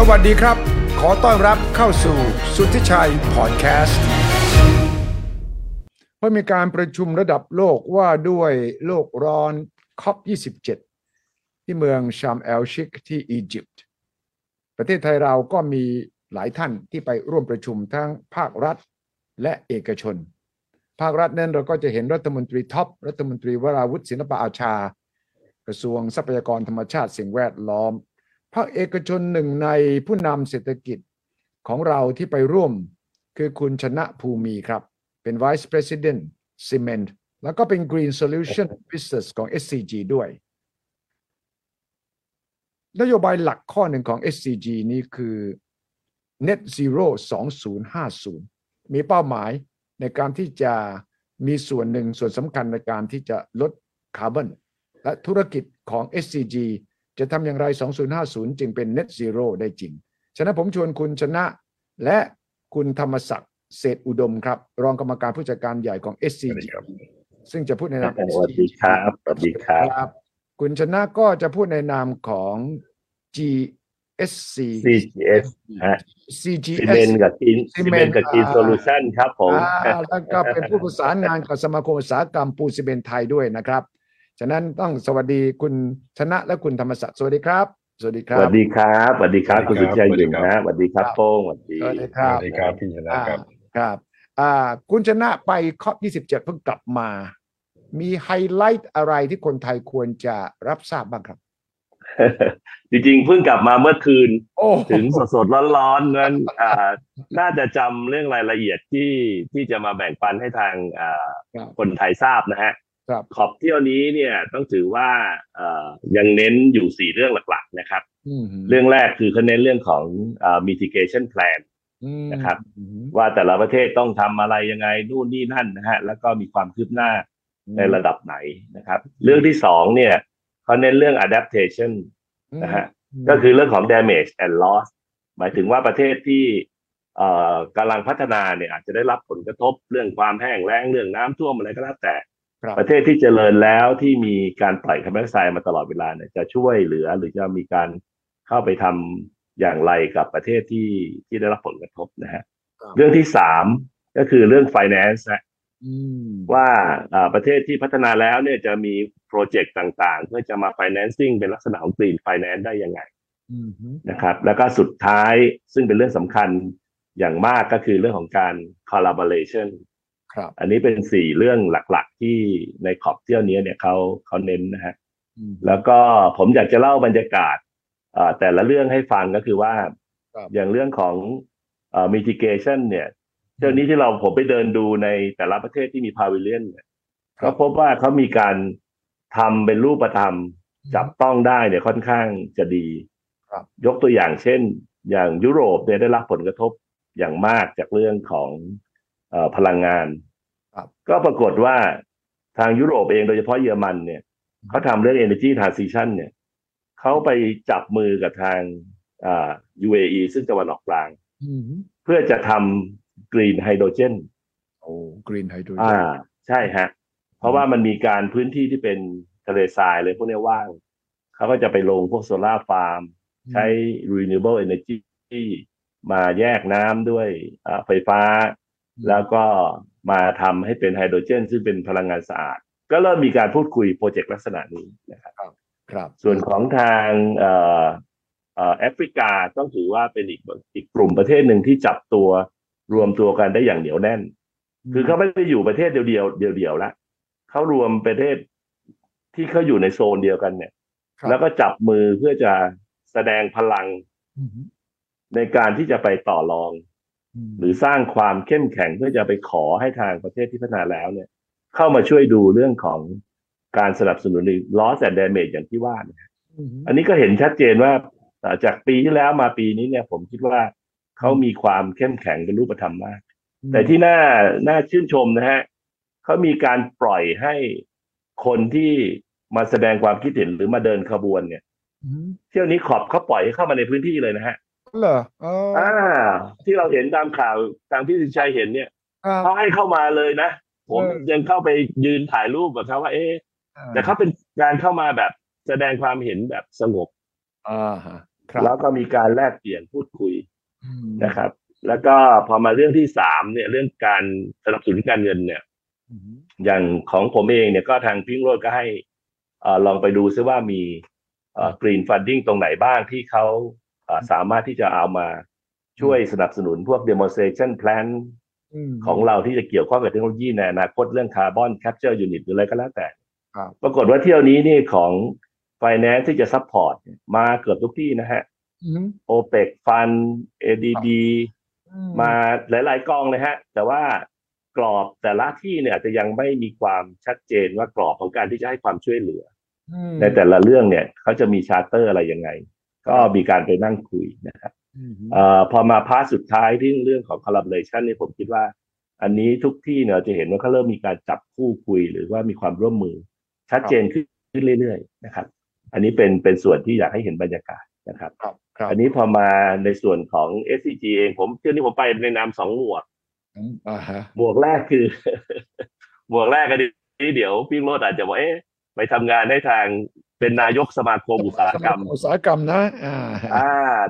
สวัสดีครับขอต้อนรับเข้าสู่สุทธิชัยพอดแคสต์เมื่อมีการประชุมระดับโลกว่าด้วยโลกร้อน COP 27ที่เมืองชามเอลชิกที่อียิปต์ประเทศไทยเราก็มีหลายท่านที่ไปร่วมประชุมทั้งภาครัฐและเอกชนภาครัฐนั้นเราก็จะเห็นรัฐมนตรีท็อปรัฐมนตรีวราวุฒิศิลปอาชากระทรวงทรัพยากรธรรมชาติสิ่งแวดล้อมภาคเอกชนหนึ่งในผู้นำเศรษฐกิจของเราที่ไปร่วมคือคุณชนะภูมีครับเป็น Vice President Cement แล้วก็เป็น Green Solution Business ของ SCG ด้วยนโยบายหลักข้อหนึ่งของ SCG นี้คือ Net Zero 2050 มีเป้าหมายในการที่จะมีส่วนหนึ่งส่วนสำคัญในการที่จะลดคาร์บอนและธุรกิจของ SCG จะทำอย่างไร2050จึงเป็น Net Zero ได้จริงฉะนั้นผมชวนคุณชนะและคุณธรรมศักดิ์เศรษฐอุดมครับรองกรรมการผู้จัดการใหญ่ของ SCG ซึ่งจะพูดในนาม SCG สวัสดีครับสวัสดีครับคุณชนะก็จะพูดในนามของ CGS ฮะ CGS Cement กับ Green Solution ครับผมแล้วก็เป็นผู้ประสานงานกับสมาคมอุตสาหกรรมปูนซีเมนต์ไทยด้วยนะครับฉะนั้นต้องสวัสดีคุณชนะและคุณธรรมศักดิ์สวัสดีครับสวัสดีครับสวัสดีครับสวัสดีครับคุณสุชัยอยู่นะสวัสดีครับโป้งสวัสดีสวัสดีครับพี่ชนะครับครับคุณชนะไปคอป27เพิ่งกลับมามีไฮไลท์อะไรที่คนไทยควรจะรับทราบบ้างครับจริงๆเพิ่งกลับมาเมื่อคืนถึงสดๆร้อนๆนั้นน่าจะจำเรื่องรายละเอียดที่จะมาแบ่งปันให้ทางคนไทยทราบนะฮะขอบเที่ยวนี้เนี่ยต้องถือว่ายังเน้นอยู่4เรื่องหลักๆนะครับเรื่องแรกคือเขาเน้นเรื่องของmitigation plan นะครับว่าแต่ละประเทศต้องทำอะไรยังไงนู่นนี่นั่นนะฮะแล้วก็มีความคืบหน้าในระดับไหนนะครับเรื่องที่2เนี่ยเขาเน้นเรื่อง adaptation นะฮะก็คือเรื่องของ damage and loss หมายถึงว่าประเทศที่กำลังพัฒนาเนี่ยอาจจะได้รับผลกระทบเรื่องความแห้งแล้งเรื่องน้ำท่วมอะไรก็แล้วแต่ประเทศที่เจริญแล้วที่มีการปล่อยคาร์บอนไดออกไซด์มาตลอดเวลาเนี่ยจะช่วยเหลือหรือจะมีการเข้าไปทำอย่างไรกับประเทศที่ได้รับผลกระทบนะฮะเรื่องที่3ก็คือเรื่อง finance นะว่าประเทศที่พัฒนาแล้วเนี่ยจะมีโปรเจกต์ต่างๆเพื่อจะมา financing เป็นลักษณะของ green finance ได้ยังไงนะครับแล้วก็สุดท้ายซึ่งเป็นเรื่องสำคัญอย่างมากก็คือเรื่องของการ collaborationอันนี้เป็น4เรื่องหลักๆที่ในขอบเที่ยวนี้เนี่ยเขาเน้นนะฮะแล้วก็ผมอยากจะเล่าบรรยากาศแต่ละเรื่องให้ฟังก็คือว่าอย่างเรื่องของmitigation เนี่ยเที่ยวนี้ที่ผมไปเดินดูในแต่ละประเทศที่มี pavilion ก็พบว่าเขามีการทำเป็นรูปธรรมจับต้องได้เนี่ยค่อนข้างจะดียกตัวอย่างเช่นอย่างยุโรปเนี่ยได้รับผลกระทบอย่างมากจากเรื่องของพลังงานก็ปรากฏว่าทางยุโรปเองโดยเฉพาะเยอรมันเนี่ยเขาทำเรื่อง Energy Transition เนี่ยเขาไปจับมือกับทางUAE ซึ่งตะวันออกกลางเพื่อจะทำ Green Hydrogen โอ้ Green Hydrogen ใช่ฮะเพราะว่ามันมีการพื้นที่ที่เป็นทะเลทรายเลยพวกนี้ว่างเขาก็จะไปลงพวกโซล่าฟาร์มใช้ Renewable Energy มาแยกน้ำด้วยไฟฟ้าแล้วก็มาทำให้เป็นไฮโดรเจนซึ่งเป็นพลังงานสะอาดก็เริ่มมีการพูดคุยโปรเจกต์ลักษณะนี้นะครับครับส่วนของทางแอฟริกาต้องถือว่าเป็นอีกกลุ่มประเทศหนึ่งที่จับตัวรวมตัวกันได้อย่างเหนียวแน่นคือเขาไม่ได้อยู่ประเทศเดียวละเขารวมประเทศที่เขาอยู่ในโซนเดียวกันเนี่ยแล้วก็จับมือเพื่อจะแสดงพลังในการที่จะไปต่อรองหรือสร้างความเข้มแข็งเพื่อจะไปขอให้ทางประเทศที่พัฒนาแล้วเนี่ยเข้ามาช่วยดูเรื่องของการสนับสนุน loss and damage อย่างที่ว่าเนี่ยอันนี้ก็เห็นชัดเจนว่าจากปีที่แล้วมาปีนี้เนี่ยผมคิดว่าเขามีความเข้มแข็งเป็นรูปธรรมมากแต่ที่น่าชื่นชมนะฮะเขามีการปล่อยให้คนที่มาแสดงความคิดเห็นหรือมาเดินขบวนเนี่ยเที่ยวนี้ขอบเขาปล่อยให้เข้ามาในพื้นที่เลยนะฮะเหรอที่เราเห็นตามข่าวทางพี่สินชัยเห็นเนี่ยเขาให้เข้ามาเลยนะผมยังเข้าไปยืนถ่ายรูปแบบเขาว่าแต่เขาเป็นการเข้ามาแบบแสดงความเห็นแบบสงบ แล้วก็มีการแลกเปลี่ยนพูดคุยนะครับแล้วก็พอมาเรื่องที่สามเนี่ยเรื่องการสนับสนุนการเงินเนี่ยอย่างของผมเองเนี่ยก็ทางพิงโรดก็ให้ลองไปดูซิว่ามีgreen funding ตรงไหนบ้างที่เขาสามารถที่จะเอามาช่วยสนับสนุนพวก demonstration plan ของเราที่จะเกี่ยวข้องกับเทคโนโลยีในอนาคตเรื่องคาร์บอนแคปเจอร์ยูนิตหรืออะไรก็แล้วแต่ปรากฏว่าเที่ยวนี้นี่ของfinance ที่จะซัพพอร์ตมาเกือบทุกที่นะฮะ OPEC Fund ADB มาหลายๆกองเลยฮะแต่ว่ากรอบแต่ละที่เนี่ยอาจจะยังไม่มีความชัดเจนว่ากรอบของการที่จะให้ความช่วยเหลือในแต่ละเรื่องเนี่ยเขาจะมีชาร์เตอร์อะไรยังไงก็มีการไปนั่งคุยนะครับพอมาพาร์ทสุดท้ายที่เรื่องของ collaboration นี่ผมคิดว่าอันนี้ทุกที่เนี่ยจะเห็นว่าเขาเริ่มมีการจับคู่คุยหรือว่ามีความร่วมมือชัดเจนขึ้นเรื่อยๆนะครับอันนี้เป็นส่วนที่อยากให้เห็นบรรยากาศนะครับอันนี้พอมาในส่วนของ SCG เองผมเที่ยวนี้ผมไปในนาม2หมวกหมวกแรกคือหมวกแรกก็นี้เดี๋ยวพี่โรจน์อาจจะบอกเอ๊ะไปทำงานให้ทางเป็นนายกสมาคมอุตสาหกรรมนะ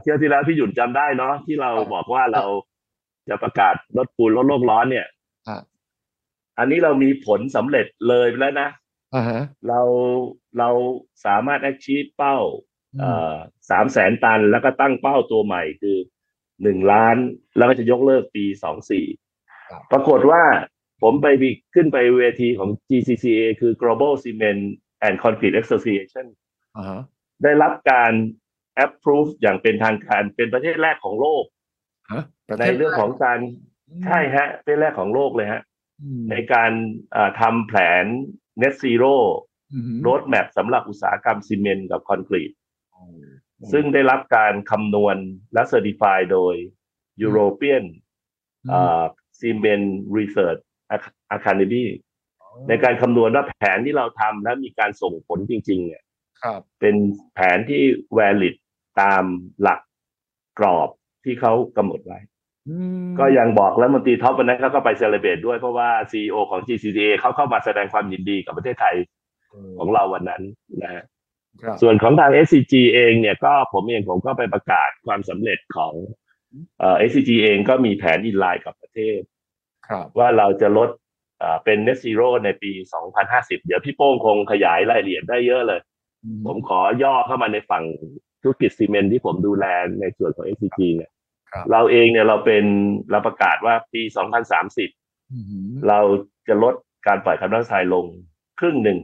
เที่ยวที่แล้วพี่หยุ่นจำได้เนาะที่เราบอกว่าเราจะประกาศลดปูนลดโลกร้อนเนี่ยอันนี้เรามีผลสำเร็จเลยไปแล้วนะเราสามารถ achieve เป้า 300,000 ตันแล้วก็ตั้งเป้าตัวใหม่คือ1ล้านแล้วก็จะยกเลิกปี24ปรากฏว่าผมไปขึ้นไปเวทีของ GCCA คือ Global Cement and Concrete Association ได้รับการ approve อย่างเป็นทางการเป็นประเทศแรกของโลกในเรื่องของการใช่ฮะเป็นแรกของโลกเลยฮะในการทำแผนNet Zero Road Map สำหรับอุตสาหกรรมซีเมนต์กับคอนกรีตซึ่งได้รับการคำนวณและ Certify โดย European Cement Research Academy ในการคำนวณว่าแผนที่เราทำและมีการส่งผลจริงๆเนี่ยเป็นแผนที่ valid ตามหลักกรอบที่เขากำหนดไว้ก็ยังบอกแล้วมนตรีท็อปวันนั้นก็ไปเซเลเบรตด้วยเพราะว่า CEO ของ GCCA เขาเข้ามาแสดงความยินดีกับประเทศไทยของเราวันนั้นนะฮะส่วนของทาง SCG เองเนี่ยก็ผมเองผมก็ไปประกาศความสำเร็จของSCG เองก็มีแผนอินไลน์กับประเทศว่าเราจะลดเป็น Net Zero ในปี2050เดี๋ยวพี่โป้งคงขยายรายละเอียดได้เยอะเลยผมขอย่อเข้ามาในฝั่งธุรกิจซีเมนต์ที่ผมดูแลในส่วนของ SCG เนี่ยเราเองเนี่ยเราประกาศว่าปี2030เราจะลดการปล่อยคาร์บอนไดออกไซด์ลงครึ่งหนึ่ง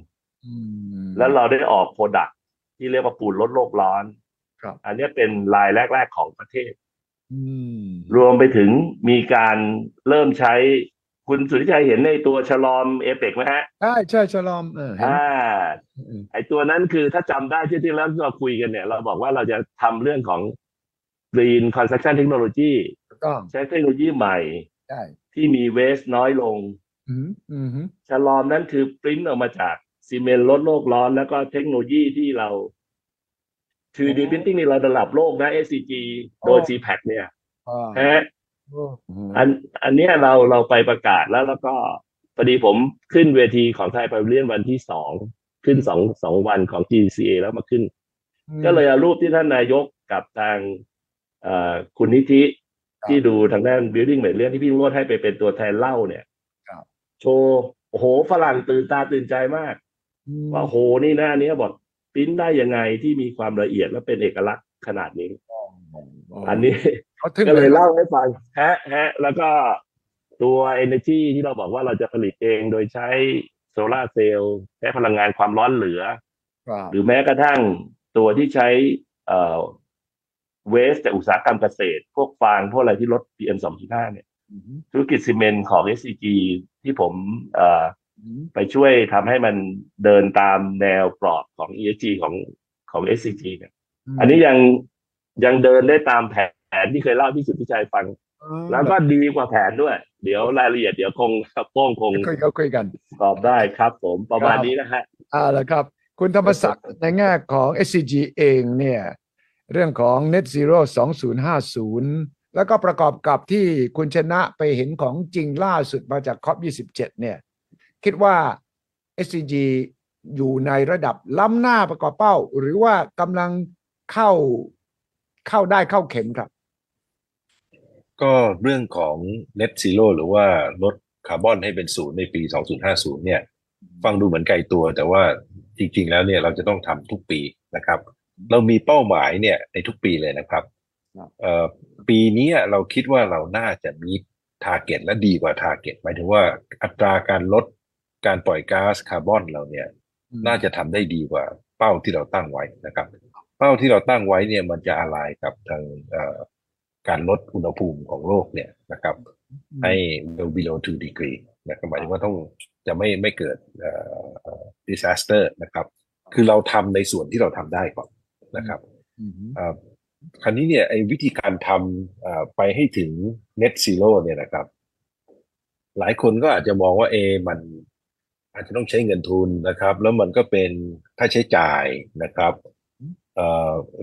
แล้วเราได้ออกโปรดักต์ที่เรียกว่าปูนลดโลกร้อนอันนี้เป็นรายแรกๆของประเทศรวมไปถึงมีการเริ่มใช้คุณสุทธิชัยเห็นในตัวชลอมเอเปกไหมฮะใช่ชลอมไอตัวนั้นคือถ้าจำได้ที่แล้วที่เราคุยกันเนี่ยเราบอกว่าเราจะทำเรื่องของGreen Construction Technology ใช้เทคโนโลยีใหม่ที่มี waste น้อยลงชะลอมนั้นคือปริ้นออกมาจากซีเมนต์ลดโลกร้อนแล้วก็เทคโนโลยีที่เรา 3D printing นี่เราระดับโลกนะ SCG โดย CPAC เนี่ยอันเนี้ยเราไปประกาศแล้วก็พอดีผมขึ้นเวทีของไทยไปเรียนวันที่2ขึ้น2วันของ GCA แล้วมาขึ้นก็เลยเอารูปที่ท่านนายกกับทางคุณนิธิที่ดูทางด้าน Building Information ที่พี่โรจน์ให้ไปเป็นตัวแทนเล่าเนี่ยโชว์โอ้โหฝรั่งตื่นตาตื่นใจมากว่าโหนี่หน้านี้บอกปริ้นได้ยังไงที่มีความละเอียดและเป็นเอกลักษณ์ขนาดนี้อันนี้ก็เลยเล่าให้ฟังแล้วก็ตัว Energy ที่เราบอกว่าเราจะผลิตเองโดยใช้โซล่าเซลล์ใช้พลังงานความร้อนเหลือหรือแม้กระทั่งตัวที่ใช้เวสจากอุตสาหกรรมเกษตรพวกฟางพวกอะไรที่ลด PM 2.5 เนี่ยธุรกิจซีเมนต์ของ SCG ที่ผมไปช่วยทำให้มันเดินตามแนวกรอบของ ESG ของ SCG เนี่ยอันนี้ยังเดินได้ตามแผนที่เคยเล่าพี่สุทธิชัยฟังแล้วก็ดีกว่าแผนด้วยเดี๋ยวรายละเอียดเดี๋ยวคงโป้งคงคุยกันตอบได้ครับผมประมาณนี้นะฮะแล้วครับคุณธรรมศักดิ์ในแง่ของ SCG เองเนี่ยเรื่องของ Net Zero 2050แล้วก็ประกอบกับที่คุณชนะไปเห็นของจริงล่าสุดมาจาก COP 27เนี่ยคิดว่า SCG อยู่ในระดับล้ำหน้าประกอบเป้าหรือว่ากำลังเข้า เข้าได้เข้าเข็มครับก็เรื่องของ Net Zero หรือว่าลดคาร์บอนให้เป็นศูนย์ในปี 2050 เนี่ยฟังดูเหมือนไกลตัวแต่ว่าจริงๆแล้วเนี่ยเราจะต้องทำทุกปีนะครับเรามีเป้าหมายเนี่ยในทุกปีเลยนะครับปีนี้เราคิดว่าเราน่าจะมีทาร์เก็ตและดีกว่าทาร์เก็ตหมายถึงว่าอัตราการลดการปล่อยก๊าซคาร์บอนเราเนี่ยน่าจะทำได้ดีกว่าเป้าที่เราตั้งไว้นะครับเป้าที่เราตั้งไว้เนี่ยมันจะอะไรกับทางการลดอุณหภูมิของโลกเนี่ยนะครับให้ well below 2 degree นะครับหมายถึงว่าต้องจะไม่เกิดdisaster นะครับคือเราทำในส่วนที่เราทำได้ก่อนนะครับคราวนี้เนี่ยไอ้วิธีการทำไปให้ถึง net zero เนี่ยนะครับหลายคนก็อาจจะมองว่ามันอาจจะต้องใช้เงินทุนนะครับแล้วมันก็เป็นค่าใช้จ่ายนะครับ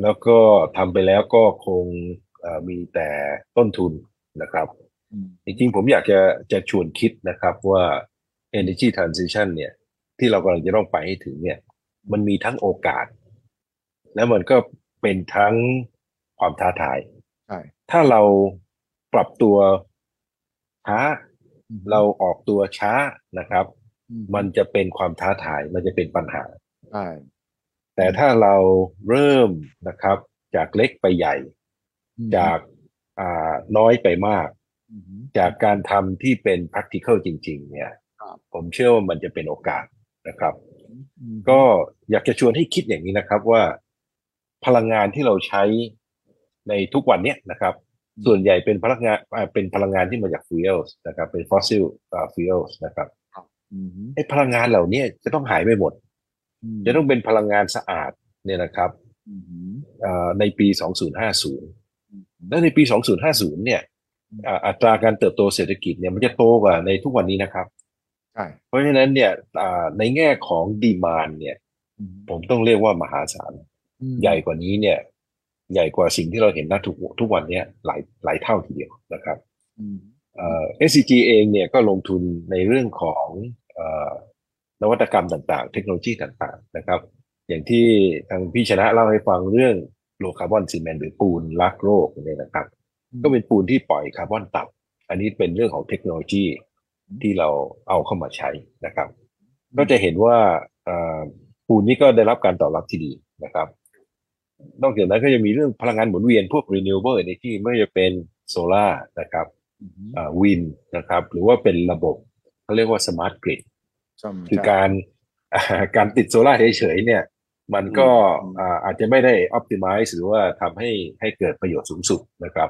แล้วก็ทำไปแล้วก็คงมีแต่ต้นทุนนะครับจริงๆผมอยากจะชวนคิดนะครับว่า energy transition เนี่ยที่เรากำลังจะต้องไปให้ถึงเนี่ยมันมีทั้งโอกาสและมันก็เป็นทั้งความท้าทายถ้าเราปรับตัวช้าเราออกตัวช้านะครับมันจะเป็นความท้าทายมันจะเป็นปัญหาแต่ถ้าเราเริ่มนะครับจากเล็กไปใหญ่จากน้อยไปมากจากการทำที่เป็น practical จริงๆเนี่ยผมเชื่อว่ามันจะเป็นโอกาสนะครับก็อยากจะชวนให้คิดอย่างนี้นะครับว่าพลังงานที่เราใช้ในทุกวันเนี้ยนะครับส่วนใหญ่เป็นพลังงานที่มาจากฟิวเอลส์นะครับเป็นฟอสซิลฟิวเอลส์นะครับไอ้พลังงานเหล่านี้จะต้องหายไปหมดจะต้องเป็นพลังงานสะอาดเนี่ยนะครับในปี 2050 และในปี 2050 เนี่ยอัตราการเติบโตเศรษฐกิจเนี่ยมันจะโตกว่าในทุกวันนี้นะครับเพราะฉะนั้นเนี่ยในแง่ของดีมานด์เนี่ยผมต้องเรียกว่ามหาศาลใหญ่กว่านี้เนี่ยใหญ่กว่าสิ่งที่เราเห็นณทุกวันนี้หลายเท่าทีเดียวนะครับSCG เองเนี่ยก็ลงทุนในเรื่องของนวัตกรรมต่างๆเทคโนโลยีต่างๆนะครับอย่างที่ทางพี่ชนะเล่าให้ฟังเรื่องโลคาร์บอนซีเมนต์หรือปูนรักโลกเนี่ยนะครับก็เป็นปูนที่ปล่อยคาร์บอนต่ำอันนี้เป็นเรื่องของเทคโนโลยีที่เราเอาเข้ามาใช้นะครับก็จะเห็นว่าปูนนี้ก็ได้รับการตอบรับที่ดีนะครับนอกจากนั้นก็จะมีเรื่องพลังงานหมุนเวียนพวก Renewable Energy ไม่ว่าจะเป็นโซล่านะครับวินนะครับหรือว่าเป็นระบบเขาเรียกว่าสมาร์ทกริดคือการติดโซล่าเฉยๆเนี่ยมันก็อาจจะไม่ได้ optimize หรือว่าทำให้เกิดประโยชน์สูงสุดนะครับ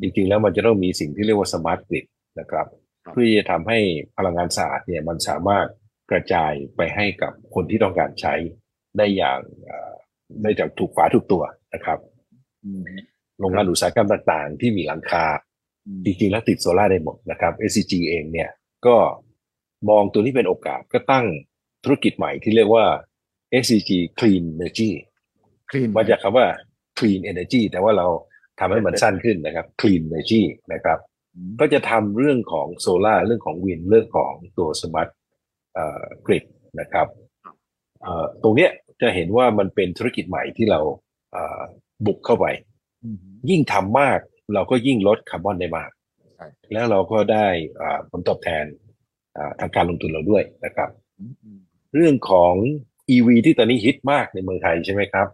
จริงๆแล้วมันจะต้องมีสิ่งที่เรียกว่าสมาร์ทกริดนะครับเพื่อจะทำให้พลังงานสะอาดเนี่ยมันสามารถกระจายไปให้กับคนที่ต้องการใช้ได้อย่างได้จากถูกฝาถูกตัวนะครับโรงงานอุตสาหกรรมต่างๆที่มีหลังคาจริงๆแล้วติดโซล่าได้หมดนะครับ SCG เองเนี่ยก็มองตัวนี้เป็นโอกาสก็ตั้งธุรกิจใหม่ที่เรียกว่า SCG Clean Energy มาจากคำว่า Clean Energy แต่ว่าเราทำให้มันสั้นขึ้นนะครับ Clean Energy นะครับก็จะทำเรื่องของโซล่าเรื่องของวินเรื่องของตัวสมาร์ทกริดนะครับตรงเนี้ยจะเห็นว่ามันเป็นธุรกิจใหม่ที่เราบุกเข้าไปยิ่งทำมากเราก็ยิ่งลดคาร์บอนได้มากแล้วเราก็ได้ผลตอบแทนทางการลงทุนเราด้วยนะครับเรื่องของ EV ที่ตอนนี้ฮิตมากในเมืองไทยใช่ไหมครับ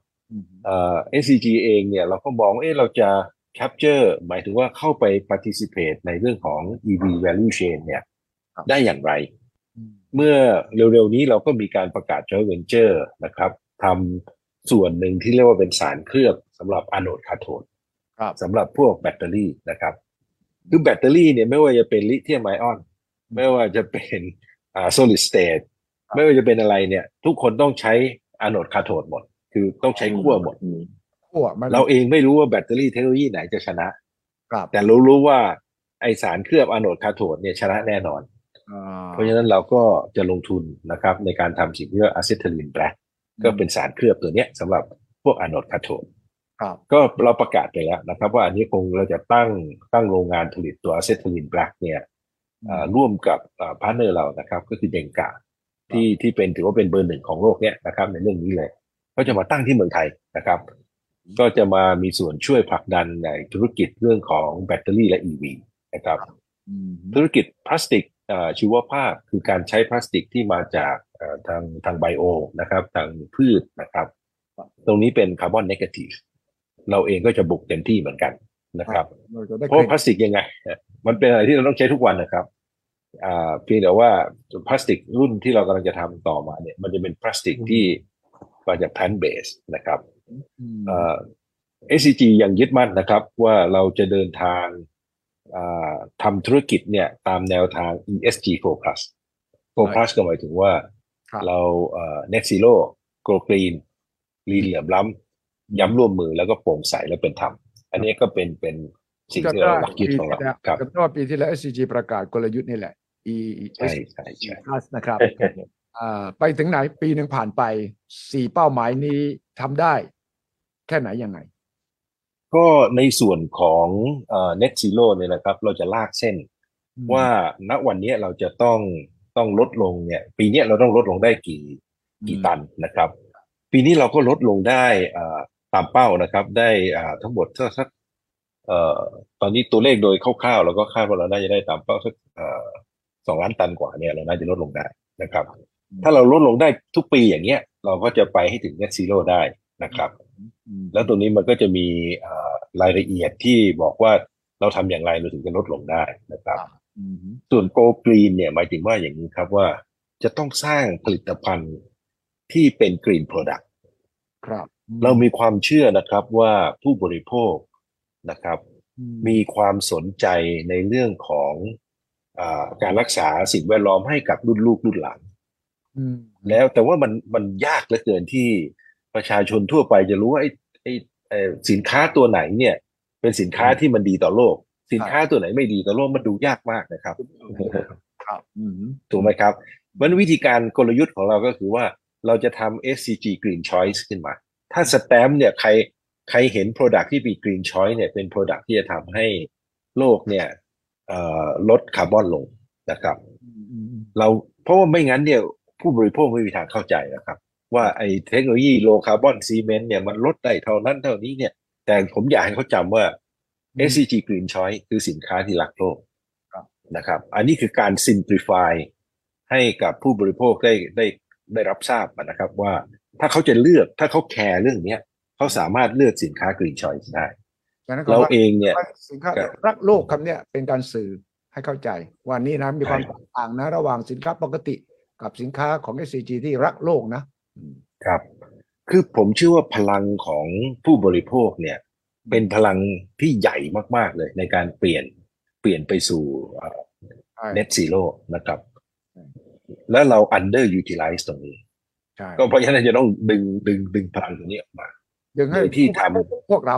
SCG เองเนี่ยเราก็มองเราจะ capture หมายถึงว่าเข้าไป participate ในเรื่องของ EV value chain เนี่ยได้อย่างไรเมื่อเร็วๆนี้เราก็มีการประกาศ joint venture นะครับทำส่วนหนึ่งที่เรียกว่าเป็นสารเคลือบสำหรับอะโนดคาโทดสำหรับพวกแบตเตอรี่นะครับคือแบตเตอรี่เนี่ยไม่ว่าจะเป็นลิเธียมไอออนไม่ว่าจะเป็นsolid state ไม่ว่าจะเป็นอะไรเนี่ยทุกคนต้องใช้อะโนดคาโทดหมดคือต้องใช้ขั้วหมดเราเองไม่รู้ว่าแบตเตอรี่เทคโนโลยีไหนจะชนะแต่รู้ว่าไอสารเคลือบอะโนดคาโทดเนี่ยชนะแน่นอนเพราะฉะนั้นเราก็จะลงทุนนะครับในการทำสิ่งที่เรียกว่าอะซิทิลีนแบล็คก็เป็นสารเคลือบตัวเนี้ยสำหรับพวกอะโนดคาโทดก็เราประกาศไปแล้วนะครับว่าอันนี้คงเราจะตั้งโรงงานผลิตตัวอะซิทิลีนแบล็คเนี่ยร่วมกับพาร์ทเนอร์เรานะครับก็คือเดงกาที่เป็นถือว่าเป็นเบอร์หนึ่งของโลกเนี่ยนะครับในเรื่องนี้เลยก็จะมาตั้งที่เมืองไทยนะครับ ก็จะมามีส่วนช่วยผลักดันในธุรกิจเรื่องของแบตเตอรี่และ EV นะครับธุรกิจพลาสติกชีวภาพคือการใช้พลาสติกที่มาจากทางไบโอนะครับทางพืชนะครับตรงนี้เป็นคาร์บอนเนกาทีฟเราเองก็จะบุกเต็มที่เหมือนกันนะครับเพราะพลาสติกยังไงมันเป็นอะไรที่เราต้องใช้ทุกวันนะครับเพียงแต่ว่าพลาสติกรุ่นที่เรากำลังจะทำต่อมาเนี่ยมันจะเป็นพลาสติกที่มาจากแพลนท์เบสนะครับSCG ยังยึดมั่นนะครับว่าเราจะเดินทางทำธุรกิจเนี่ยตามแนวทาง ESG 4+. 4+ ก็หมายถึงว่าเราNet Zero Go Green ลีนเหลื่อมล้ำย้ำร่วมมือแล้วก็โปร่งใสและเป็นธรรมอันนี้ก็เป็นสิ่งที่เราหลักยึดของเราครับก็ปีที่แล้ว SCG ประกาศกลยุทธ์นี่แหละ ESG 4+ นะครับไปถึงไหนปีหนึ่งผ่านไป4เป้าหมายนี้ทำได้แค่ไหนยังไงก็ในส่วนของNet Zero เนี่ยนะครับเราจะลากเส้นว่าณวันนี้เราจะต้องลดลงเนี่ยปีนี้เราต้องลดลงได้กี่ตันนะครับปีนี้เราก็ลดลงได้ตามเป้านะครับได้ทั้งหมดสักตอนนี้ตัวเลขโดยคร่าวๆเราก็คาดว่าเราน่าจะได้ตามเป้าสัก2ล้านตันกว่าเนี่ยเราน่าจะลดลงได้นะครับถ้าเราลดลงได้ทุกปีอย่างเงี้ยเราก็จะไปให้ถึง Net Zero ได้นะครับแล้วตรงนี้มันก็จะมีรายละเอียดที่บอกว่าเราทำอย่างไรเราถึงจะลดลงได้นะครับส่วนโกลกรีนเนี่ยหมายถึงว่าอย่างนี้ครับว่าจะต้องสร้างผลิตภัณฑ์ที่เป็นกรีนโปรดักต์ครับเรามีความเชื่อนะครับว่าผู้บริโภคนะครับมีความสนใจในเรื่องของการรักษาสิ่งแวดล้อมให้กับรุ่นลูกรุ่นหลานแล้วแต่ว่ามันยากเหลือเกินที่ประชาชนทั่วไปจะรู้ว่าไอ้สินค้าตัวไหนเนี่ยเป็นสินค้าที่มันดีต่อโลกสินค้าตัวไหนไม่ดีต่อโลกมันดูยากมากนะครับครับถูกไหมครับมันวิธีการกลยุทธ์ของเราก็คือว่าเราจะทำ SCG Green Choice ขึ้นมาถ้าสแตมป์เนี่ยใครเห็น product ที่มี Green Choice เนี่ยเป็น product ที่จะทำให้โลกเนี่ยลดคาร์บอนลงนะครับเราเพราะว่าไม่งั้นเนี่ยผู้บริโภคไม่มีทางเข้าใจนะครับว่าไอ้เทคโนโลยีโลคาร์บอนซีเมนต์เนี่ยมันลดได้เท่านั้นเท่านี้เนี่ยแต่ผมอยากให้เขาจำว่า SCG Green Choice คือสินค้าที่รักโลกนะครับอันนี้คือการ simplify ให้กับผู้บริโภคได้รับทราบนะครับว่าถ้าเขาจะเลือกถ้าเขาแคร์เรื่องนี้เขาสามารถเลือกสินค้า Green Choice ได้เราเองเนี่ยสินค้ารักโลกคำนี้เป็นการสื่อให้เข้าใจว่านี่นะมีความต่างนะระหว่างสินค้าปกติกับสินค้าของ SCG ที่รักโลกนะครับคือผมเชื่อว่าพลังของผู้บริโภคเนี่ยเป็นพลังที่ใหญ่มากๆเลยในการเปลี่ยนไปสู่ Net Zero นะครับแล้วเรา underutilize ตรงนี้ก็เพราะฉะนั้นจะต้องดึงพลังตรงนี้ออกมาดึงให้ที่ทำพวกเรา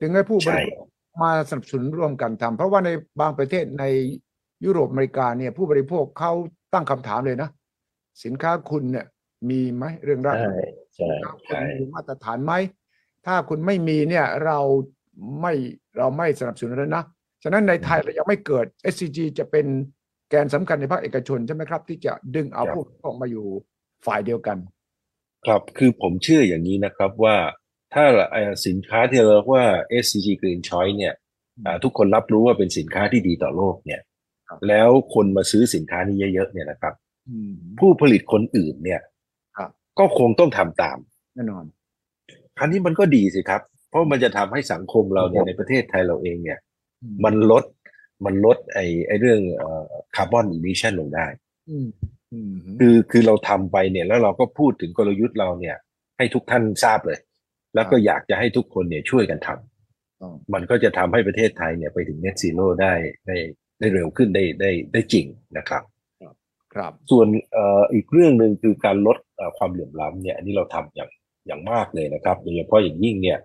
ดึงให้ผู้บริโภคมาสนับสนุนร่วมกันทำเพราะว่าในบางประเทศในยุโรปอเมริกาเนี่ยผู้บริโภคเขาตั้งคำถามเลยนะสินค้าคุณเนี่ยมีไหมเรื่องรักคุณมีมาตรฐานไหมถ้าคุณไม่มีเนี่ยเราไม่สนับสนุนแล้วนะฉะนั้นในไทยเรายังไม่เกิด SCG จะเป็นแกนสำคัญในภาคเอกชนใช่ไหมครับที่จะดึงเอาพวกออกมาอยู่ฝ่ายเดียวกันครับคือผมเชื่ออย่างนี้นะครับว่าถ้าสินค้าที่เราเรียกว่า SCG Green Choice เนี่ยทุกคนรับรู้ว่าเป็นสินค้าที่ดีต่อโลกเนี่ยแล้วคนมาซื้อสินค้านี้เยอะๆเนี่ยนะครับผู้ผลิตคนอื่นเนี่ยก็คงต้องทำตามแน่นอนคราวนี้มันก็ดีสิครับเพราะมันจะทำให้สังคมเราเนี่ยในประเทศไทยเราเองเนี่ยมันลดไอ้เรื่องคาร์บอนอิมิชันลงได้คือเราทำไปเนี่ยแล้วเราก็พูดถึงกลยุทธ์เราเนี่ยให้ทุกท่านทราบเลยแล้วก็อยากจะให้ทุกคนเนี่ยช่วยกันทำมันก็จะทำให้ประเทศไทยเนี่ยไปถึง Net Zero ได้เร็วขึ้นได้จริงนะครับส่วนอีกเรื่องหนึ่งคือการลดความเหลื่อมล้ำเนี่ยอันนี้เราทำอย่างมากเลยนะครับโดยเฉพาะอย่างยิ่งเนี่ย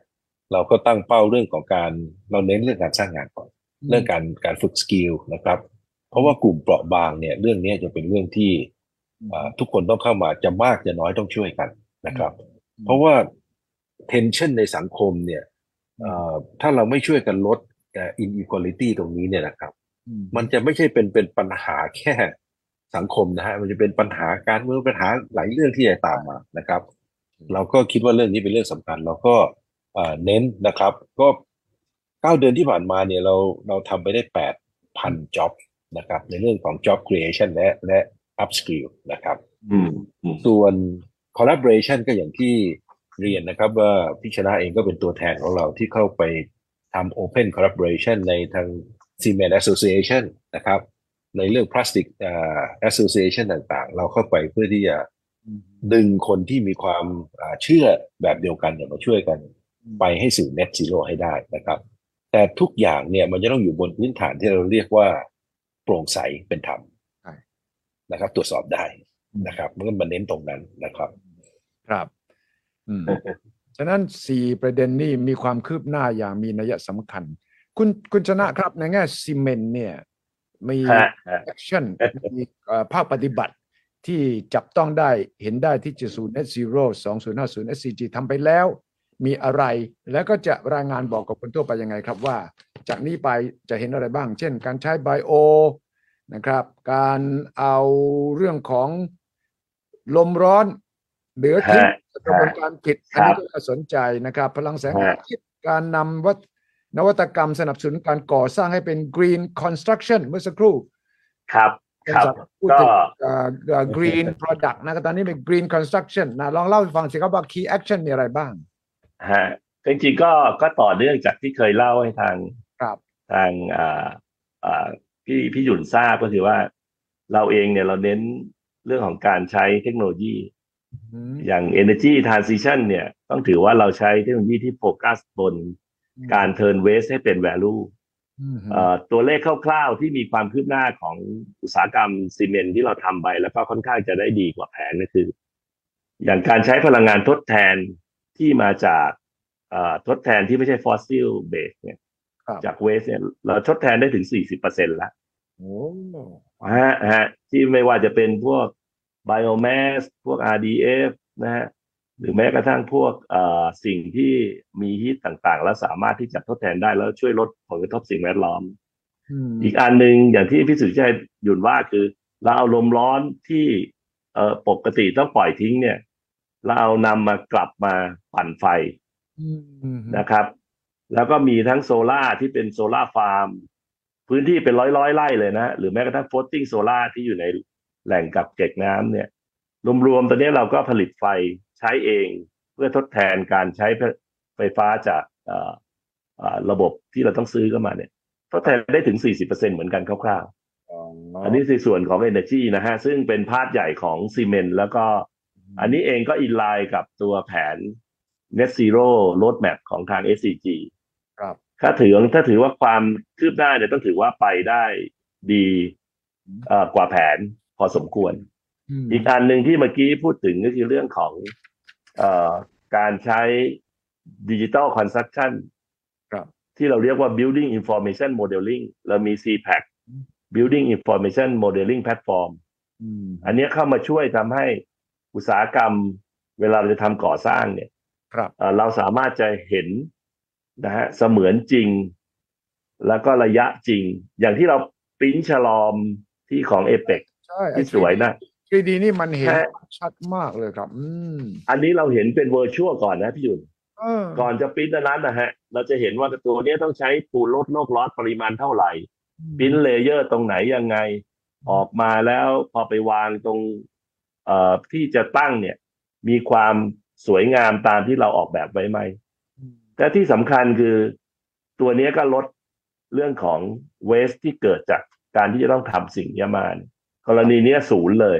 เราก็ตั้งเป้าเรื่องของการเราเน้นเรื่องการสร้างงานก่อนเรื่องการฝึกสกิลนะครับเพราะว่ากลุ่มเปราะบางเนี่ยเรื่องนี้จะเป็นเรื่องที่ทุกคนต้องเข้ามาจะมากจะน้อยต้องช่วยกันนะครับเพราะว่า tension ในสังคมเนี่ยถ้าเราไม่ช่วยกันลด inequality ตรงนี้เนี่ยนะครับมันจะไม่ใช่เป็นปัญหาแค่สังคมนะฮะมันจะเป็นปัญหาการเมืองปัญหาหลายเรื่องที่จะตามมานะครับเราก็คิดว่าเรื่องนี้เป็นเรื่องสำคัญเราก็ เน้นนะครับก็9เดือนที่ผ่านมาเนี่ยเราทำไปได้ 8,000 จ็อบนะครับในเรื่องของ job creation และ upskill นะครับส่วน collaboration ก็อย่างที่เรียนนะครับว่าพิชนาเองก็เป็นตัวแทนของเราที่เข้าไปทำ open collaboration ในทาง Cement Association นะครับในเรื่อง Plastic Association ต่างๆเราเข้าไปเพื่อที่จะดึงคนที่มีความเชื่อแบบเดียวกันมาช่วยกันไปให้สู่ Net Zero ให้ได้นะครับแต่ทุกอย่างเนี่ยมันจะต้องอยู่บนพื้นฐานที่เราเรียกว่าโปร่งใสเป็นธรรมนะครับตรวจสอบได้นะครับมันก็มาเน้นตรงนั้นนะครับครับฉะนั้น4ประเด็นนี้มีความคืบหน้าอย่างมีนัยสำคัญคุณชนะครับในแง่ซีเมนต์เนี่ยมีแอคชั่นมีภาคปฏิบัติที่จับต้องได้เห็นได้ที่จะสู่ Net Zero 2050 SCG ทำไปแล้วมีอะไรแล้วก็จะรายงานบอกกับคนทั่วไปยังไงครับว่าจากนี้ไปจะเห็นอะไรบ้างเช่นการใช้ไบโอนะครับการเอาเรื่องของลมร้อนเหลือทิ้งกระบวนการผิดอันนี้ก็สนใจนะครับพลังแสงอาทิตย์การนำนวัตกรรมสนับสนุนการก่อสร้างให้เป็น Green Construction เมื่อสักครู่ครับก็Green Product นะตอนนี้เป็น Green Construction นะลองเล่าให้ฟังสิครับว่า Key Action มีอะไรบ้างจริงๆก็ต่อเนื่องจากที่เคยเล่าให้ทางพี่หยุ่นทราบก็คือว่าเราเองเนี่ยเราเน้นเรื่องของการใช้เทคโนโลยีอย่าง Energy Transition เนี่ยต้องถือว่าเราใช้เทคโนโลยีที่โฟกัสบนการ turn waste ให้เป็น value ตัวเลขคร่าวๆที่มีความคืบหน้าของอุตสาหกรรมซีเมนต์ที่เราทำไปแล้วก็ค่อนข้างจะได้ดีกว่าแผนก็คืออย่างการใช้พลังงานทดแทนที่มาจากทดแทนที่ไม่ใช่ฟอสซิลเบสเนี่ยจากเวสเนี่ยเราทดแทนได้ถึง 40% แล้วที่ไม่ว่าจะเป็นพวก biomass พวก RDF นะฮะหรือแม้กระทั่งพวกสิ่งที่มีฮีทต่างๆแล้วสามารถที่จะทดแทนได้แล้วช่วยลดผลกระทบสิ่งแวดล้อมอีกอันนึงอย่างที่พี่สุชัยหยุ่นว่าคือเราเอาลมร้อนที่ปกติต้องปล่อยทิ้งเนี่ยเราเอานำมากลับมาปั่นไฟนะครับแล้วก็มีทั้งโซล่าที่เป็นโซล่าฟาร์มพื้นที่เป็นร้อยไร่เลยนะหรือแม้กระทั่ง floating โซล่าที่อยู่ในแหล่งกักเก็บน้ำเนี่ยรวมๆตอนนี้เราก็ผลิตไฟใช้เองเพื่อทดแทนการใช้ไฟฟ้าจากระบบที่เราต้องซื้อเข้ามาเนี่ยทดแทนได้ถึง 40% เหมือนกันคร่าวๆอันนี้คือส่วนของ Energy นะฮะซึ่งเป็นพาร์ทใหญ่ของซีเมนต์แล้วก็อันนี้เองก็อินไลน์กับตัวแผน Net Zero Roadmap ของทาง SCG ครับถ้าถือว่าความคืบหน้าเนี่ยต้องถือว่าไปได้ดีกว่าแผนพอสมควรอีกอันหนึ่งที่เมื่อกี้พูดถึงก็คือเรื่องของการใช้ Digital Construction ที่เราเรียกว่า Building Information Modeling เรามี CPAC Building Information Modeling Platform อันนี้เข้ามาช่วยทำให้อุตสาหกรรมเวลาเราจะทำก่อสร้างเนี่ยเราสามารถจะเห็นนะฮะเสมือนจริงแล้วก็ระยะจริงอย่างที่เราปริ้นฉลอมที่ของ OPEC ที่สวยนะ 3D นี่มันเห็นชัดมากเลยครับอันนี้เราเห็นเป็นเวอร์ชวลก่อนนะพี่หยุ่นก่อนจะปริ้นนั้นนะฮะเราจะเห็นว่าตัวนี้ต้องใช้ปูนลดโลกร้อนปริมาณเท่าไหร่ปริ้นเลเยอร์ตรงไหนยังไงออกมาแล้วพอไปวางตรงที่จะตั้งเนี่ยมีความสวยงามตามที่เราออกแบบไว้ไหมและที่สำคัญคือตัวนี้ก็ลดเรื่องของเวสที่เกิดจากการที่จะต้องทำสิ่งนี้มากรณีนี้ศูนย์เลย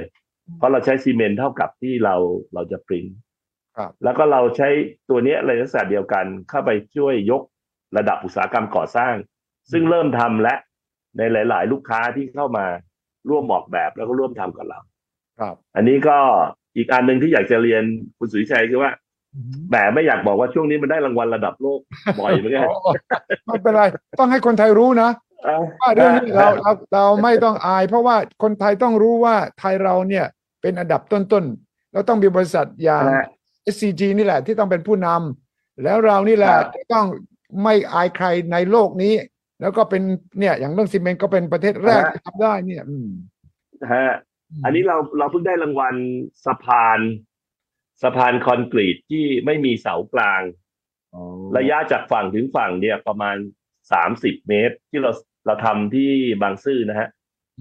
เพราะเราใช้ซีเมนต์เท่ากับที่เราจะปริ้นแล้วก็เราใช้ตัวนี้ในลักษณะเดียวกันเข้าไปช่วยยกระดับอุตสาหกรรมก่อสร้างซึ่งเริ่มทำและในหลายๆลูกค้าที่เข้ามาร่วมออกแบบแล้วก็ร่วมทำกับเราอันนี้ก็อีกอันหนึ่งที่อยากจะเรียนคุณสุวิชัยคือว่าแต่ไม่อยากบอกว่าช่วงนี้มันได้รางวัลระดับโลกบ่อยเหมือนกันไม่เป็นไรต้องให้คนไทยรู้นะว่าเรื่องนี้เราไม่ต้องอายเพราะว่าคนไทยต้องรู้ว่าไทยเราเนี่ยเป็นอันดับต้นๆแล้วต้องมีบริษัทอย่าง SCG นี่แหละที่ต้องเป็นผู้นำแล้วเรานี่แหละต้องไม่อายใครในโลกนี้แล้วก็เป็นเนี่ยอย่างเรื่องซีเมนต์ก็เป็นประเทศแรกที่ทำได้เนี่ยอันนี้เราเพิ่งได้รางวัลสะพานคอนกรีตที่ไม่มีเสากลาง ระยะจากฝั่งถึงฝั่งเนี่ยประมาณ30เมตรที่เราทำที่บางซื่อนะฮะ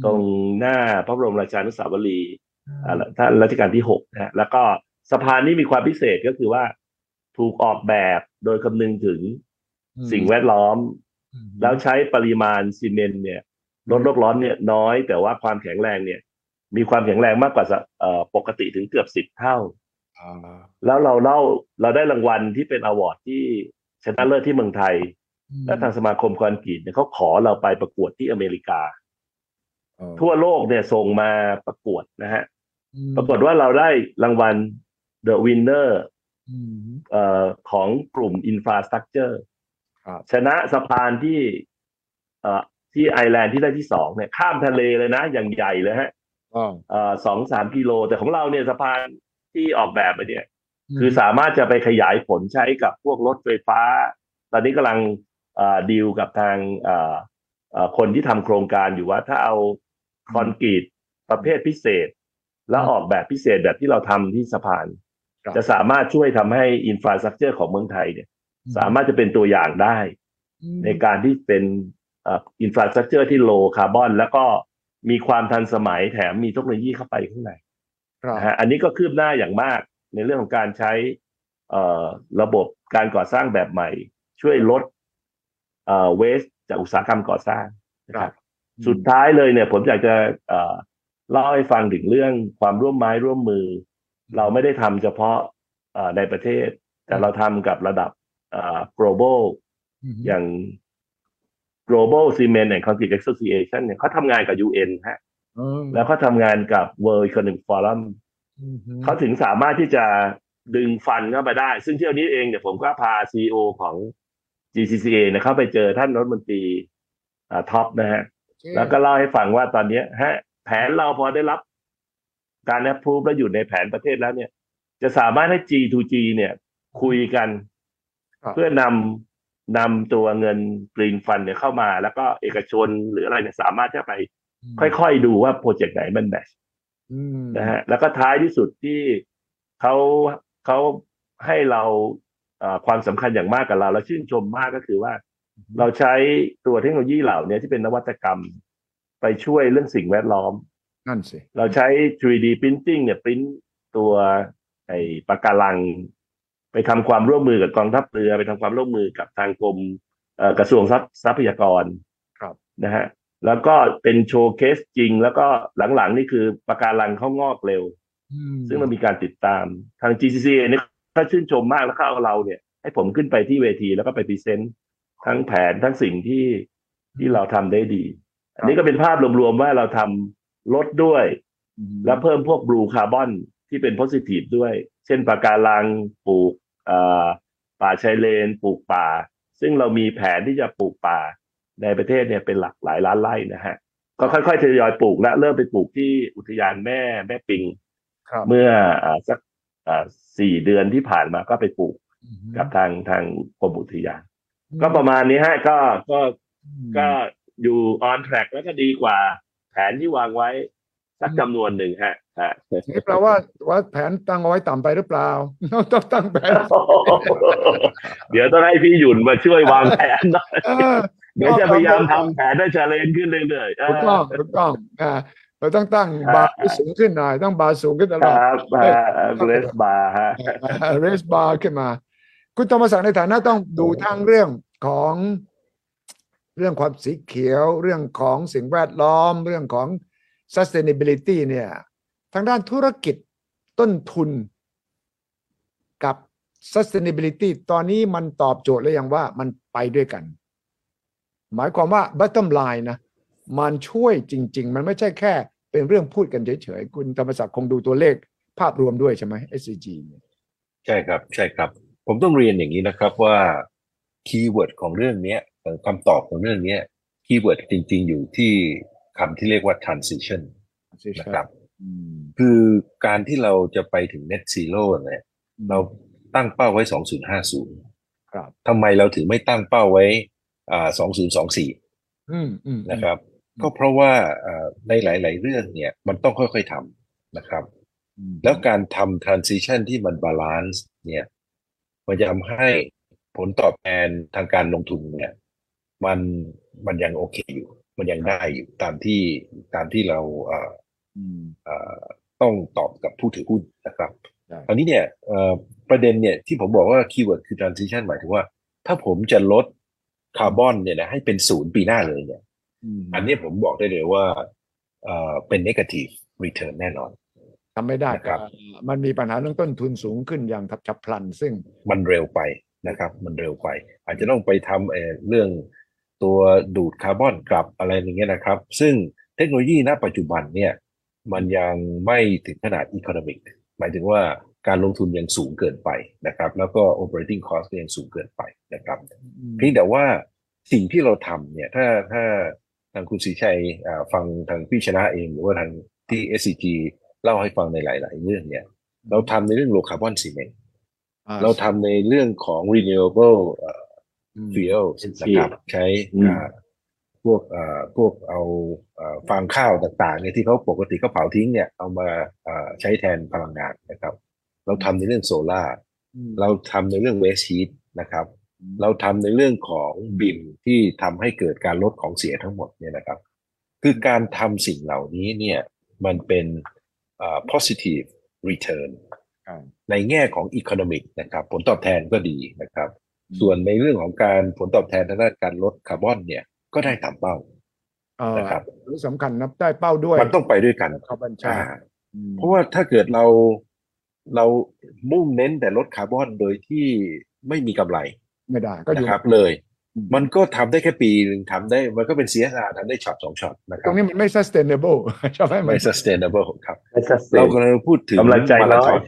ตรงหน้าพระบรมราชานุสาวรีย์ท่านรัชกาลที่6นะฮะแล้วก็สะพานนี้มีความพิเศษก็คือว่าถูกออกแบบโดยคำนึงถึงสิ่งแวดล้อมแล้วใช้ปริมาณซีเมนต์เนี่ยลดโลกร้อนเนี่ยน้อยแต่ว่าความแข็งแรงเนี่ยมีความแข็งแรงมากกว่าปกติถึงเกือบ10เท่าแล้วเราได้รางวัลที่เป็นอวอร์ดที่ชนะเลิศที่เมืองไทยและทางสมาคมคอนกรีตเนี่ยเขาขอเราไปประกวดที่อเมริกาทั่วโลกเนี่ยส่งมาประกวดนะฮะปรากฏว่าเราได้รางวัล The Winner ของกลุ่ม Infrastructure ชนะสะพานที่ไอร์แลนด์ที่ได้ที่2เนี่ยข้ามทะเลเลยนะอย่างใหญ่เลยฮะ2-3 กิโลแต่ของเราเนี่ยสะพานที่ออกแบบไปเนี่ยคือสามารถจะไปขยายผลใช้กับพวกรถไฟฟ้าตอนนี้กำลังดีลกับทางคนที่ทำโครงการอยู่ว่าถ้าเอาคอนกรีตประเภทพิเศษแล้วออกแบบพิเศษแบบที่เราทำที่สะพานจะสามารถช่วยทำให้อินฟราสตรัคเจอร์ของเมืองไทยเนี่ยสามารถจะเป็นตัวอย่างได้ในการที่เป็นอินฟราสตรัคเจอร์ที่โลคาร์บอนแล้วก็มีความทันสมัยแถมมีเทคโนโลยีเข้าไปข้างในนะฮะอันนี้ก็คืบหน้าอย่างมากในเรื่องของการใช้ระบบการก่อสร้างแบบใหม่ช่วยลดเวสต์จากอุตสาหกรรมก่อสร้างนะครับสุดท้ายเลยเนี่ยผมอยากจะเล่าให้ฟังถึงเรื่องความร่วมไม้ร่วมมือเราไม่ได้ทำเฉพาะในประเทศแต่เราทำกับระดับglobal อย่าง Global Cement and Concrete Association เนี่ยเขาทำงานกับ UN ฮะแล้วเขาทำงานกับ World Economic Forum เขาถึงสามารถที่จะดึงฟันเข้ามาได้ซึ่งเที่ยวนี้เองเนี่ยผมก็พา CEO ของ GCCA เนี่ยเข้าไปเจอท่านรัฐมนตรีท็อปนะฮะแล้วก็เล่าให้ฟังว่าตอนนี้ฮะแผนเราพอได้รับการแอปพรูฟและอยู่ในแผนประเทศแล้วเนี่ยจะสามารถให้ G2G เนี่ยคุยกันเพื่อนำตัวเงิน Green Fund เนี่ยเข้ามาแล้วก็เอกชนหรืออะไรเนี่ยสามารถจะไปค่อยๆดูว่าโปรเจกต์ไหนมันแมทช์นะฮะแล้วก็ท้ายที่สุดที่เขาให้เราความสำคัญอย่างมากกับเราแล้วชื่นชมมากก็คือว่าเราใช้ตัวเทคโนโลยีเหล่านี้ที่เป็นนวัตกรรมไปช่วยเรื่องสิ่งแวดล้อมนั่นสิเราใช้ 3D printing เนี่ยปริ้นตัวไอ้ปะการังไปทำความร่วมมือกับกองทัพเรือไปทำความร่วมมือกับทางกรมกระทรวงทรัพยากรครับนะฮะแล้วก็เป็นโชว์เคสจริงแล้วก็หลังๆนี่คือปะการังเขางอกเร็วซึ่งมันมีการติดตามทาง GCC เนี่ยก็ชื่นชมมากแล้วก็เอาเราเนี่ยให้ผมขึ้นไปที่เวทีแล้วก็ไปพรีเซนต์ทั้งแผนทั้งสิ่งที่เราทำได้ดีอันนี้ก็เป็นภาพรวมๆว่าเราทำลดด้วยและเพิ่มพวก Blue Carbon ที่เป็น Positive ด้วยเช่นปะการังปลูกป่าชายเลนปลูกป่าซึ่งเรามีแผนที่จะปลูกป่าในประเทศเนี่ยเป็นหลักหลายล้านไร่นะฮะก็ค่อยๆทยอยปลูกและเริ่มไปปลูกที่อุทยานแม่ปิงเมื่อสัก4เดือนที่ผ่านมาก็ไปปลูกกับทางกรมอุทยานก็ประมาณนี้ฮะก็อยู่ on track แล้วก็ดีกว่าแผนที่วางไว้สักจำนวนหนึ่งฮะนี่แปลว่าแผนตั้งเอาไว้ต่ำไปหรือเปล่าต้องตั้งแผนเดี๋ยวต้องให้พี่หยุ่นมาช่วยวางแผนหน่อยเดี๋ยวจะพยายามทำแผนได้เจริญขึ้นเรื่อยๆถูกต้องเราต้องตั้งบาร์สูงขึ้นหน่อยต้องบาร์สูงขึ้นตลอดเรสบาร์ฮะเรสบาร์ขึ้นมาคุณธรรมศักดิ์ในฐานะต้องดูทั้งเรื่องของเรื่องความสีเขียวเรื่องของสิ่งแวดล้อมเรื่องของ sustainability เนี่ยทางด้านธุรกิจต้นทุนกับ sustainability ตอนนี้มันตอบโจทย์หรือยังว่ามันไปด้วยกันหมายความว่า bottom line นะมันช่วยจริงๆมันไม่ใช่แค่เป็นเรื่องพูดกันเฉยๆคุณธรรมศักดิ์คงดูตัวเลขภาพรวมด้วยใช่ไหม SCG ใช่ครับใช่ครับผมต้องเรียนอย่างนี้นะครับว่าคีย์เวิร์ดของเรื่องนี้คำตอบของเรื่องนี้คีย์เวิร์ดจริงๆอยู่ที่คำที่เรียกว่า transition นะครับคือการที่เราจะไปถึง net zero เนี่ยเราตั้งเป้าไว้ 2050 ครับทำไมเราถึงไม่ตั้งเป้าไว้2024 นะครับก็เพราะว่าในหลายๆเรื่องเนี่ยมันต้องค่อยๆทำนะครับแล้วการทำ transition ที่มัน balance เนี่ยมันจะทำให้ ผลตอบแทนทางการลงทุนเนี่ยมันยังโอเคอยู่มันยังได้อยู่ตามที่เราต้องตอบกับผู้ถือหุ้นนะครับคราวนี้เนี่ยประเด็นเนี่ยที่ผมบอกว่าคีย์เวิร์ดคือ transition หมายถึงว่าถ้าผมจะลดคาร์บอนเนี่ยนะให้เป็น0ปีหน้าเลยเนี่ยอันนี้ผมบอกได้เลยว่าเป็น negative return แน่นอนทำไม่ได้ครับมันมีปัญหาเรื่องต้นทุนสูงขึ้นอย่างฉับพลันซึ่งมันเร็วไปนะครับมันเร็วไปอาจจะต้องไปทำเรื่องตัวดูดคาร์บอนกลับอะไรอย่างเงี้ยนะครับซึ่งเทคโนโลยีณปัจจุบันเนี่ยมันยังไม่ถึงขนาด economic หมายถึงว่าการลงทุนยังสูงเกินไปนะครับแล้วก็ operating cost ยังสูงเกินไปนะครับเพียงแต่ว่าสิ่งที่เราทำเนี่ยถ้าทางคุณศรีชัยฟังทางพี่ชนะเองหรือว่าทางที่ SCG เล่าให้ฟังในหลายๆเรื่องเนี่ยเราทำในเรื่อง low carbon cement เราทำในเรื่องของ renewable fuel นะครับใช้พวกเอาฟางข้าวต่างๆเนี่ยที่เขาปกติเขาเผาทิ้งเนี่ยเอามาใช้แทนพลังงานนะครับเราทำในเรื่องโซล่าเราทำในเรื่องเวสต์ฮีทนะครับเราทำในเรื่องของบิมที่ทำให้เกิดการลดของเสียทั้งหมดเนี่ยนะครับคือการทำสิ่งเหล่านี้เนี่ยมันเป็นpositive return ในแง่ของ economic นะครับผลตอบแทนก็ดีนะครับส่วนในเรื่องของการผลตอบแทนทางด้านการลดคาร์บอนเนี่ยก็ได้ตามเป้านะครับสำคัญนับได้เป้าด้วยมันต้องไปด้วยกันเพราะว่าถ้าเกิดเรามุ่งเน้นแต่ลดคาร์บอนโดยที่ไม่มีกำไรไม่ได้ก็อยู่ครับเลยมันก็ทำได้แค่ปีนึงทำได้มันก็เป็น CSR ทำได้ช็อต2ช็อตนะครับตรงนี้มันไม่ sustainable ใช่ไหมไม่ sustainable ครับเรากำลังพูดถึงมาราธอน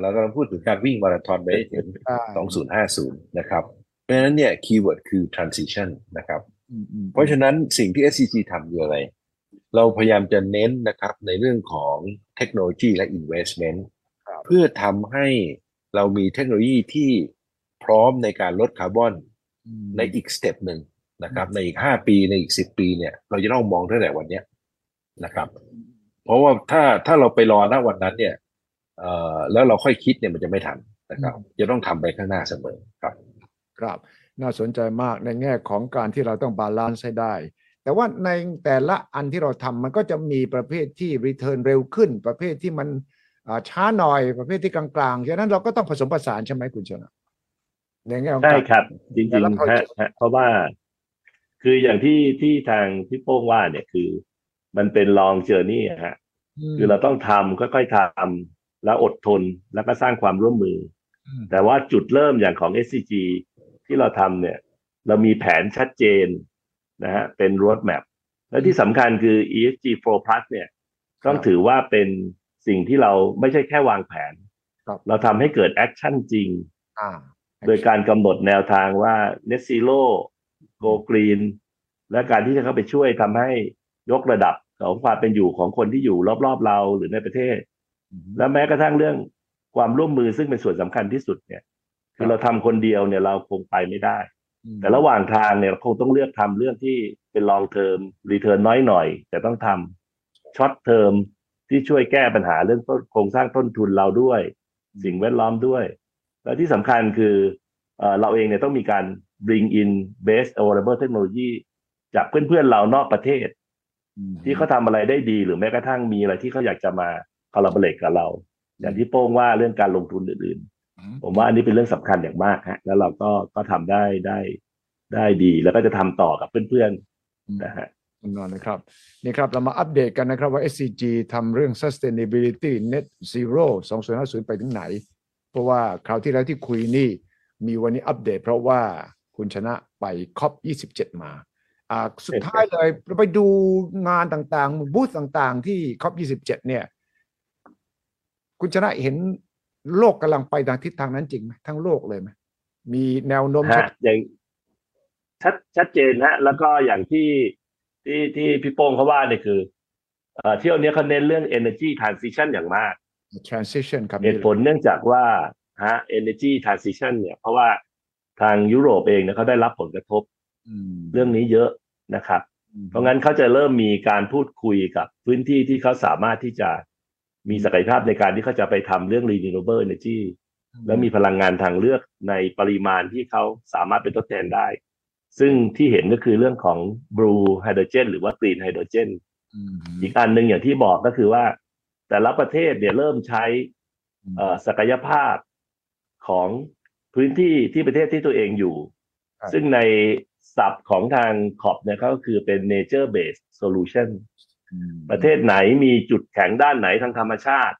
เรากำลังพูดถึงการวิ่งมาราธอนไปถึง2050นะครับเพราะฉะนั้นเนี่ยคีย์เวิร์ดคือ transition นะครับเพราะฉะนั้นสิ่งที่ SCG ทำคืออะไรเราพยายามจะเน้นนะครับในเรื่องของเทคโนโลยีและ investment เพื่อทำให้เรามีเทคโนโลยีที่พร้อมในการลดคาร์บอนในอีกสเต็ปหนึ่งนะครับในอีก5ปีในอีก10ปีเนี่ยเราจะต้องมองตั้งแต่วันนี้นะครับเพราะว่าถ้าเราไปรอณวันนั้นเนี่ยแล้วเราค่อยคิดเนี่ยมันจะไม่ทันนะครับจะต้องทำไปข้างหน้าเสมอครับครับน่าสนใจมากในแง่ของการที่เราต้องบาลานซ์ให้ได้แต่ว่าในแต่ละอันที่เราทำมันก็จะมีประเภทที่รีเทิร์นเร็วขึ้นประเภทที่มันช้าหน่อยประเภทที่กลางๆฉะนั้นเราก็ต้องผสมผสานใช่ไหมคุณชนะใช่ครับจริงๆฮะเพราะว่าคืออย่างที่ทางพี่โป้งว่าเนี่ยคือมันเป็น long journey ฮะคือเราต้องทำค่อยๆทำแล้วอดทนแล้วก็สร้างความร่วมมือแต่ว่าจุดเริ่มอย่างของ SCG ที่เราทำเนี่ยเรามีแผนชัดเจนนะฮะเป็น road map และที่สำคัญคือ ESG Pro Plus เนี่ยต้องถือว่าเป็นสิ่งที่เราไม่ใช่แค่วางแผนเราทำให้เกิดแอคชั่นจริงโดยการกำหนดแนวทางว่า Net Zero Go Green และการที่จะเข้าไปช่วยทำให้ยกระดับของความเป็นอยู่ของคนที่อยู่รอบๆเราหรือในประเทศและแม้กระทั่งเรื่องความร่วมมือซึ่งเป็นส่วนสำคัญที่สุดเนี่ยคือเราทำคนเดียวเนี่ยเราคงไปไม่ได้แต่ระหว่างทางเนี่ยเราคงต้องเลือกทำเรื่องที่เป็น long term return น้อยหน่อยแต่ต้องทำ short term ที่ช่วยแก้ปัญหาเรื่องโครงสร้างต้นทุนเราด้วยสิ่งแวดล้อมด้วยและที่สำคัญคือเราเองเนี่ยต้องมีการ bring in best available technology จากเพื่อนๆเรานอกประเทศที่เขาทำอะไรได้ดีหรือแม้กระทั่งมีอะไรที่เขาอยากจะมา collaborate กับเราอย่างที่โป้งว่าเรื่องการลงทุนอื่นๆผมว่าอันนี้เป็นเรื่องสำคัญอย่างมากฮะแล้วเราก็ทำได้ดีแล้วก็จะทำต่อกับเพื่อนๆนะฮะนะครับนี่ครับเรามาอัปเดตกันนะครับว่า SCG ทำเรื่อง sustainability net zero 2050 ไปถึงไหนเพราะว่าคราวที่แล้วที่คุยนี่มีวันนี้อัปเดตเพราะว่าคุณชนะไป COP 27 มาสุดท้ายเลยเราไปดูงานต่างๆบูธต่างๆที่ COP 27เนี่ยคุณชนะเห็นโลกกำลังไปทางทิศทางนั้นจริงไหมทั้งโลกเลยไหมมีแนวโน้มชัดเจนฮะแล้วก็อย่างที่พี่โป้งเขาว่าเนี่ยคือเที่ยวนี้เขาเน้นเรื่อง Energy Transition อย่างมากtransition ครับเหตุผลเนื่องจากว่าenergy transition เนี่ยเพราะว่าทางยุโรปเองเนี่ยเขาได้รับผลกระทบเรื่องนี้เยอะนะครับเพราะงั้นเขาจะเริ่มมีการพูดคุยกับพื้นที่ที่เขาสามารถที่จะมีศักยภาพในการที่เขาจะไปทำเรื่อง renewable energy และมีพลังงานทางเลือกในปริมาณที่เขาสามารถเป็นทดแทนได้ซึ่งที่เห็นก็คือเรื่องของ Blue Hydrogen หรือว่า Green Hydrogen อีกอันหนึ่งอย่างที่บอกก็คือว่าแต่ละประเทศเนี่ยเริ่มใช้ศักยภาพของพื้นที่ที่ประเทศที่ตัวเองอยู่ซึ่งในศัพท์ของทางขอบเนี่ยก็คือเป็น Nature Based Solution ประเทศไหนมีจุดแข็งด้านไหนทางธรรมชาติ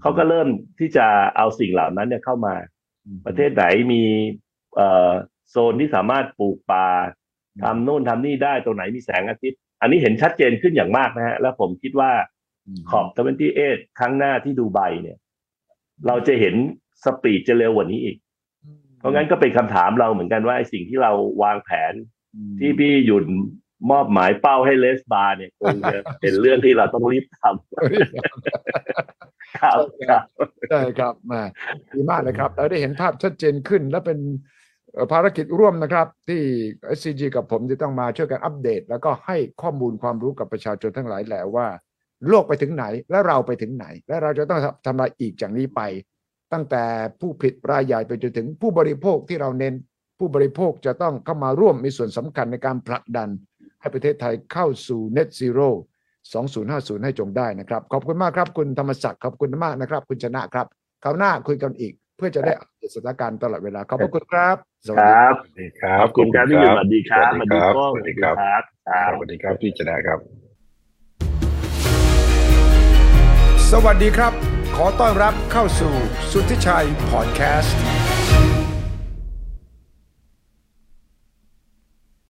เขาก็เริ่มที่จะเอาสิ่งเหล่านั้นเนี่ยเข้ามาประเทศไหนมีโซนที่สามารถปลูกป่าทำโน่นทำนี่ได้ตรงไหนมีแสงอาทิตย์อันนี้เห็นชัดเจนขึ้นอย่างมากนะฮะแล้วผมคิดว่าขอบ28ครั้งหน้าที่ดูไบเนี่ยเราจะเห็นสปีดจะเร็วกว่านี้อีกเพราะงั้นก็เป็นคำถามเราเหมือนกันว่าไอ้สิ่งที่เราวางแผนที่พี่หยุ่นมอบหมายเป้าให้เลสบาร์เนี่ยคงจะเป็นเรื่องที่เราต้องรีบทำครับได้ครับมาดีมากเลยครับเราได้เห็นภาพชัดเจนขึ้นและเป็นภารกิจร่วมนะครับที่ SCG กับผมจะต้องมาช่วยกันอัปเดตแล้วก็ให้ข้อมูลความรู้กับประชาชนทั้งหลายแหละว่าโลกไปถึงไหนและเราไปถึงไหนและเราจะต้องทำอะไรอีกจากนี้ไปตั้งแต่ผู้ผลิตรายใหญ่ไปจนถึงผู้บริโภคที่เราเน้นผู้บริโภคจะต้องเข้ามาร่วมมีส่วนสำคัญในการผลักดันให้ประเทศไทยเข้าสู่ Net Zero 2050ให้จงได้นะครับขอบคุณมากครับคุณธรรมศักดิ์ขอบคุณมากนะครับคุณชนะครับคราวหน้าคุยกันอีกเพื่อจะได้อัปเดตสถานการณ์ตลอดเวลาขอบคุณครับสวัสดีครับขอบคุณครับพี่หยุ่นสวัสดีครับสวัสดีครับสวัสดีครับสวัสดีครับพี่ชนะครับสวัสดีครับขอต้อนรับเข้าสู่สุทธิชัยพอดแคสต์